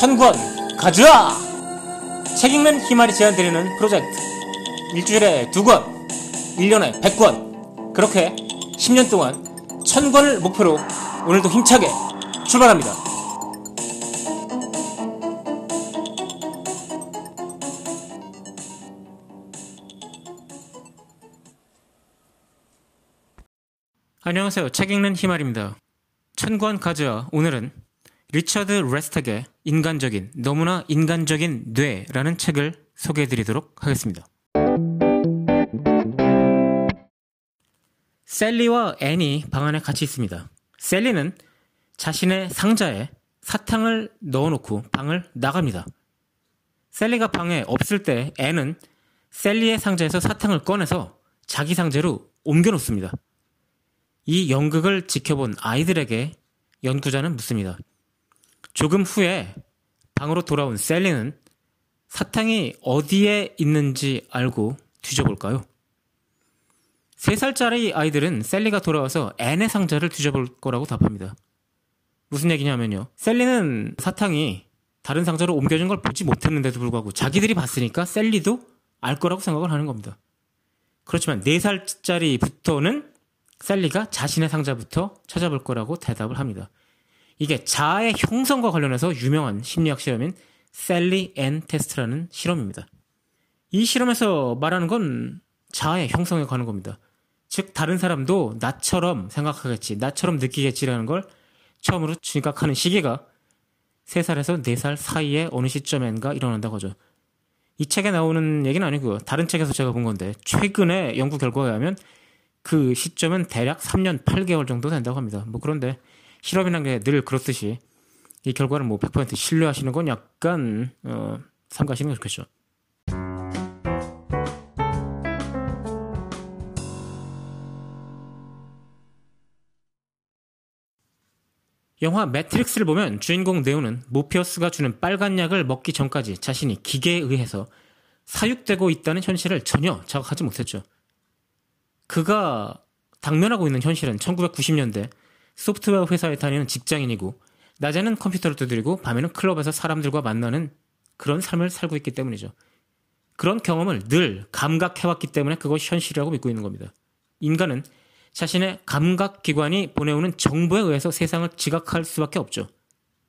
1000권 가져와! 책 읽는 희말이 제안드리는 프로젝트. 일주일에 2권, 1년에 100권, 그렇게 10년 동안 1000권을 목표로 오늘도 힘차게 출발합니다. 안녕하세요. 책 읽는 희말입니다. 1000권 가져와. 오늘은 리처드 레스탁의 인간적인, 너무나 인간적인 뇌라는 책을 소개해드리도록 하겠습니다. 셀리와 앤이 방 안에 같이 있습니다. 셀리는 자신의 상자에 사탕을 넣어놓고 방을 나갑니다. 셀리가 방에 없을 때 앤은 셀리의 상자에서 사탕을 꺼내서 자기 상자로 옮겨놓습니다. 이 연극을 지켜본 아이들에게 연구자는 묻습니다. 조금 후에 방으로 돌아온 셀리는 사탕이 어디에 있는지 알고 뒤져볼까요? 3살짜리 아이들은 셀리가 돌아와서 앤의 상자를 뒤져볼 거라고 답합니다. 무슨 얘기냐면요, 셀리는 사탕이 다른 상자로 옮겨진 걸 보지 못했는데도 불구하고 자기들이 봤으니까 셀리도 알 거라고 생각을 하는 겁니다. 그렇지만 4살짜리부터는 셀리가 자신의 상자부터 찾아볼 거라고 대답을 합니다. 이게 자아의 형성과 관련해서 유명한 심리학 실험인 셀리 앤 테스트라는 실험입니다. 이 실험에서 말하는 건 자아의 형성에 관한 겁니다. 즉, 다른 사람도 나처럼 생각하겠지, 나처럼 느끼겠지라는 걸 처음으로 지각하는 시기가 3살에서 4살 사이에 어느 시점엔가 일어난다고 하죠. 이 책에 나오는 얘기는 아니고요. 다른 책에서 제가 본 건데, 최근에 연구 결과에 의하면 그 시점은 대략 3년 8개월 정도 된다고 합니다. 뭐 그런데 실험이란 게 늘 그렇듯이 이 결과를 뭐 100% 신뢰하시는 건 약간 삼가하시는 게 좋겠죠. 영화 매트릭스를 보면 주인공 네오는 모피어스가 주는 빨간 약을 먹기 전까지 자신이 기계에 의해서 사육되고 있다는 현실을 전혀 자각하지 못했죠. 그가 당면하고 있는 현실은 1990년대 소프트웨어 회사에 다니는 직장인이고, 낮에는 컴퓨터를 두드리고 밤에는 클럽에서 사람들과 만나는 그런 삶을 살고 있기 때문이죠. 그런 경험을 늘 감각해왔기 때문에 그것이 현실이라고 믿고 있는 겁니다. 인간은 자신의 감각기관이 보내오는 정보에 의해서 세상을 지각할 수밖에 없죠.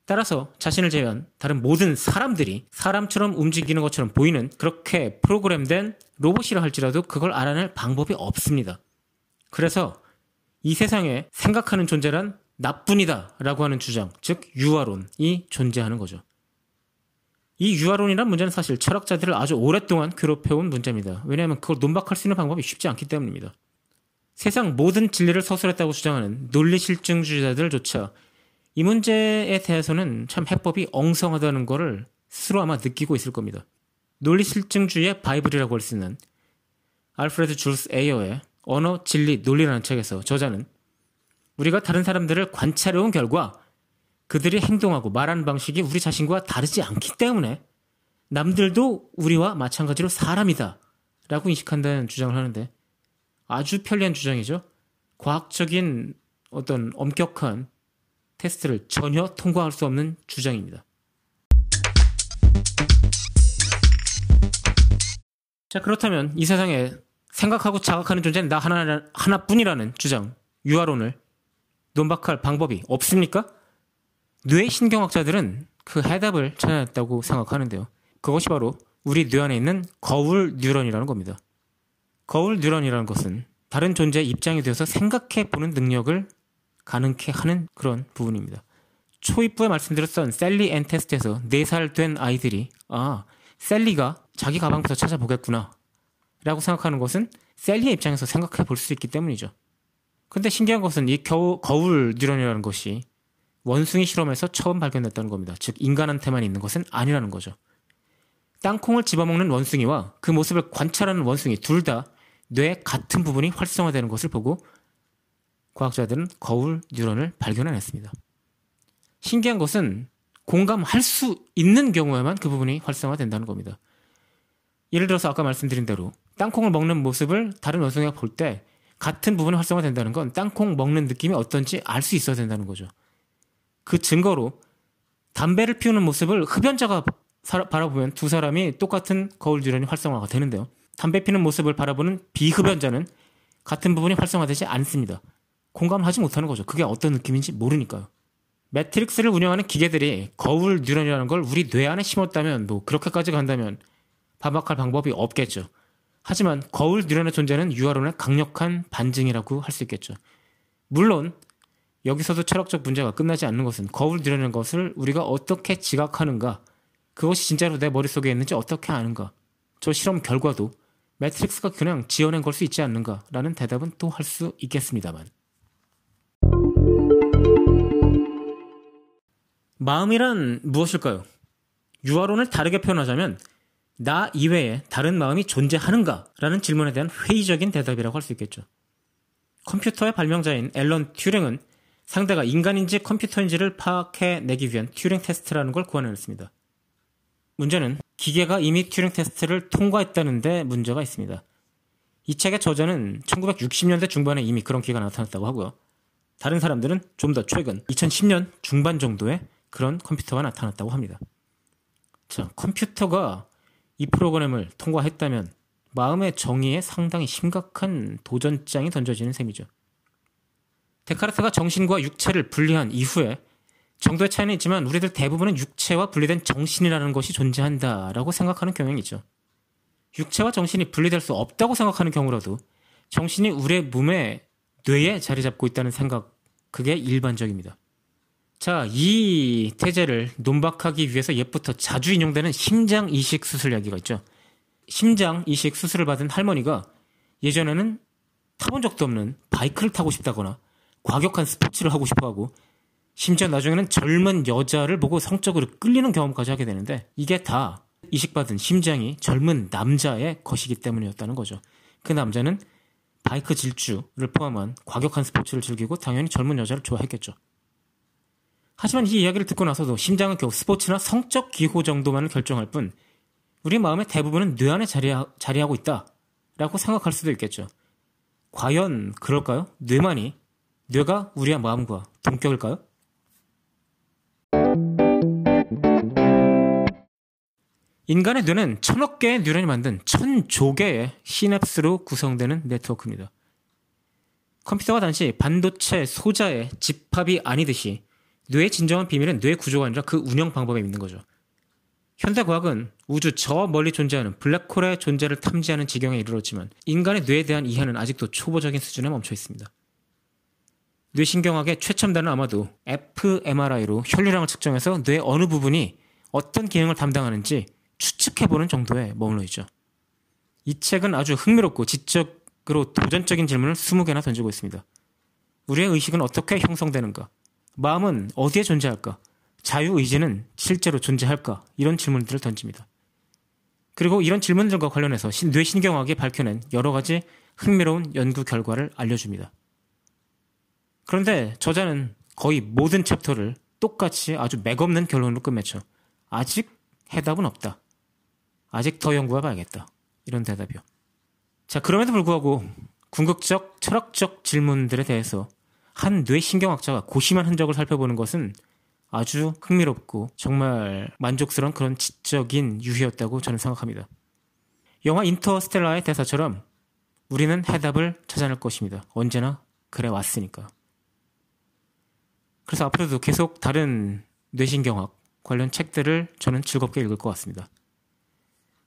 따라서 자신을 제외한 다른 모든 사람들이 사람처럼 움직이는 것처럼 보이는 그렇게 프로그램된 로봇이라 할지라도 그걸 알아낼 방법이 없습니다. 그래서 이 세상에 생각하는 존재란 나뿐이다 라고 하는 주장, 즉 유아론이 존재하는 거죠. 이 유아론이란 문제는 사실 철학자들을 아주 오랫동안 괴롭혀온 문제입니다. 왜냐하면 그걸 논박할 수 있는 방법이 쉽지 않기 때문입니다. 세상 모든 진리를 서술했다고 주장하는 논리실증주의자들조차 이 문제에 대해서는 참 해법이 엉성하다는 것을 스스로 아마 느끼고 있을 겁니다. 논리실증주의의 바이블이라고 할 수 있는 알프레드 줄스 에이어의 언어, 진리, 논리라는 책에서 저자는 우리가 다른 사람들을 관찰해온 결과 그들이 행동하고 말하는 방식이 우리 자신과 다르지 않기 때문에 남들도 우리와 마찬가지로 사람이다 라고 인식한다는 주장을 하는데, 아주 편리한 주장이죠. 과학적인 어떤 엄격한 테스트를 전혀 통과할 수 없는 주장입니다. 자, 그렇다면 이 세상에 생각하고 자각하는 존재는 나 하나뿐이라는 주장, 유아론을 논박할 방법이 없습니까? 뇌신경학자들은 그 해답을 찾아냈다고 생각하는데요. 그것이 바로 우리 뇌 안에 있는 거울 뉴런이라는 겁니다. 거울 뉴런이라는 것은 다른 존재의 입장이 되어서 생각해보는 능력을 가능케 하는 그런 부분입니다. 초입부에 말씀드렸던 셀리 앤 테스트에서 4살 된 아이들이 셀리가 자기 가방부터 찾아보겠구나 라고 생각하는 것은 셀리의 입장에서 생각해 볼 수 있기 때문이죠. 근데 신기한 것은 이 거울 뉴런이라는 것이 원숭이 실험에서 처음 발견됐다는 겁니다. 즉, 인간한테만 있는 것은 아니라는 거죠. 땅콩을 집어먹는 원숭이와 그 모습을 관찰하는 원숭이 둘 다 뇌의 같은 부분이 활성화되는 것을 보고 과학자들은 거울 뉴런을 발견해냈습니다. 신기한 것은 공감할 수 있는 경우에만 그 부분이 활성화된다는 겁니다. 예를 들어서 아까 말씀드린 대로 땅콩을 먹는 모습을 다른 원숭이가 볼 때 같은 부분이 활성화된다는 건 땅콩 먹는 느낌이 어떤지 알 수 있어야 된다는 거죠. 그 증거로 담배를 피우는 모습을 흡연자가 바라보면 두 사람이 똑같은 거울주련이 활성화가 되는데요. 담배 피우는 모습을 바라보는 비흡연자는 같은 부분이 활성화되지 않습니다. 공감을 하지 못하는 거죠. 그게 어떤 느낌인지 모르니까요. 매트릭스를 운영하는 기계들이 거울 뉴런이라는 걸 우리 뇌 안에 심었다면 뭐 그렇게까지 간다면 반박할 방법이 없겠죠. 하지만 거울 뉴런의 존재는 유아론의 강력한 반증이라고 할 수 있겠죠. 물론 여기서도 철학적 문제가 끝나지 않는 것은 거울 뉴런이라는 것을 우리가 어떻게 지각하는가, 그것이 진짜로 내 머릿속에 있는지 어떻게 아는가, 저 실험 결과도 매트릭스가 그냥 지어낸 걸 수 있지 않는가라는 대답은 또 할 수 있겠습니다만, 마음이란 무엇일까요? 유아론을 다르게 표현하자면 나 이외에 다른 마음이 존재하는가? 라는 질문에 대한 회의적인 대답이라고 할 수 있겠죠. 컴퓨터의 발명자인 앨런 튜링은 상대가 인간인지 컴퓨터인지를 파악해내기 위한 튜링 테스트라는 걸 고안해냈습니다. 문제는 기계가 이미 튜링 테스트를 통과했다는데 문제가 있습니다. 이 책의 저자는 1960년대 중반에 이미 그런 기계가 나타났다고 하고요. 다른 사람들은 좀 더 최근 2010년 중반 정도에 그런 컴퓨터가 나타났다고 합니다. 자, 컴퓨터가 이 프로그램을 통과했다면 마음의 정의에 상당히 심각한 도전장이 던져지는 셈이죠. 데카르트가 정신과 육체를 분리한 이후에 정도의 차이는 있지만 우리들 대부분은 육체와 분리된 정신이라는 것이 존재한다라고 생각하는 경향이죠. 육체와 정신이 분리될 수 없다고 생각하는 경우라도 정신이 우리의 몸에, 뇌에 자리 잡고 있다는 생각, 그게 일반적입니다. 자, 이 태제를 논박하기 위해서 옛부터 자주 인용되는 심장이식 수술 이야기가 있죠. 심장이식 수술을 받은 할머니가 예전에는 타본 적도 없는 바이크를 타고 싶다거나 과격한 스포츠를 하고 싶어하고, 심지어 나중에는 젊은 여자를 보고 성적으로 끌리는 경험까지 하게 되는데, 이게 다 이식받은 심장이 젊은 남자의 것이기 때문이었다는 거죠. 그 남자는 바이크 질주를 포함한 과격한 스포츠를 즐기고 당연히 젊은 여자를 좋아했겠죠. 하지만 이 이야기를 듣고 나서도 심장은 겨우 스포츠나 성적 기호 정도만을 결정할 뿐 우리 마음의 대부분은 뇌 안에 자리하고 있다라고 생각할 수도 있겠죠. 과연 그럴까요? 뇌가 우리의 마음과 동격일까요? 인간의 뇌는 1,000억 개의 뉴런이 만든 1,000조 개의 시냅스로 구성되는 네트워크입니다. 컴퓨터가 단지 반도체 소자의 집합이 아니듯이 뇌의 진정한 비밀은 뇌 구조가 아니라 그 운영 방법에 있는 거죠. 현대과학은 우주 저 멀리 존재하는 블랙홀의 존재를 탐지하는 지경에 이르렀지만 인간의 뇌에 대한 이해는 아직도 초보적인 수준에 멈춰 있습니다. 뇌신경학의 최첨단은 아마도 fMRI로 혈류량을 측정해서 뇌의 어느 부분이 어떤 기능을 담당하는지 추측해보는 정도에 머물러 있죠. 이 책은 아주 흥미롭고 지적으로 도전적인 질문을 20개나 던지고 있습니다. 우리의 의식은 어떻게 형성되는가? 마음은 어디에 존재할까? 자유의지는 실제로 존재할까? 이런 질문들을 던집니다. 그리고 이런 질문들과 관련해서 뇌신경학이 밝혀낸 여러 가지 흥미로운 연구 결과를 알려줍니다. 그런데 저자는 거의 모든 챕터를 똑같이 아주 맥없는 결론으로 끝맺죠. 아직 해답은 없다. 아직 더 연구해봐야겠다. 이런 대답이요. 자, 그럼에도 불구하고 궁극적, 철학적 질문들에 대해서 한 뇌신경학자가 고심한 흔적을 살펴보는 것은 아주 흥미롭고 정말 만족스러운 그런 지적인 유희였다고 저는 생각합니다. 영화 인터스텔라의 대사처럼 우리는 해답을 찾아낼 것입니다. 언제나 그래 왔으니까. 그래서 앞으로도 계속 다른 뇌신경학 관련 책들을 저는 즐겁게 읽을 것 같습니다.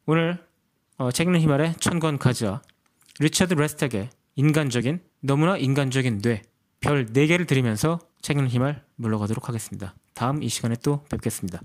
오늘 책 읽는 히말의 1000권 가지와 리처드 레스텍의 인간적인, 너무나 인간적인 뇌, 별 4개를 드리면서 책 읽는 히말 물러가도록 하겠습니다. 다음 이 시간에 또 뵙겠습니다.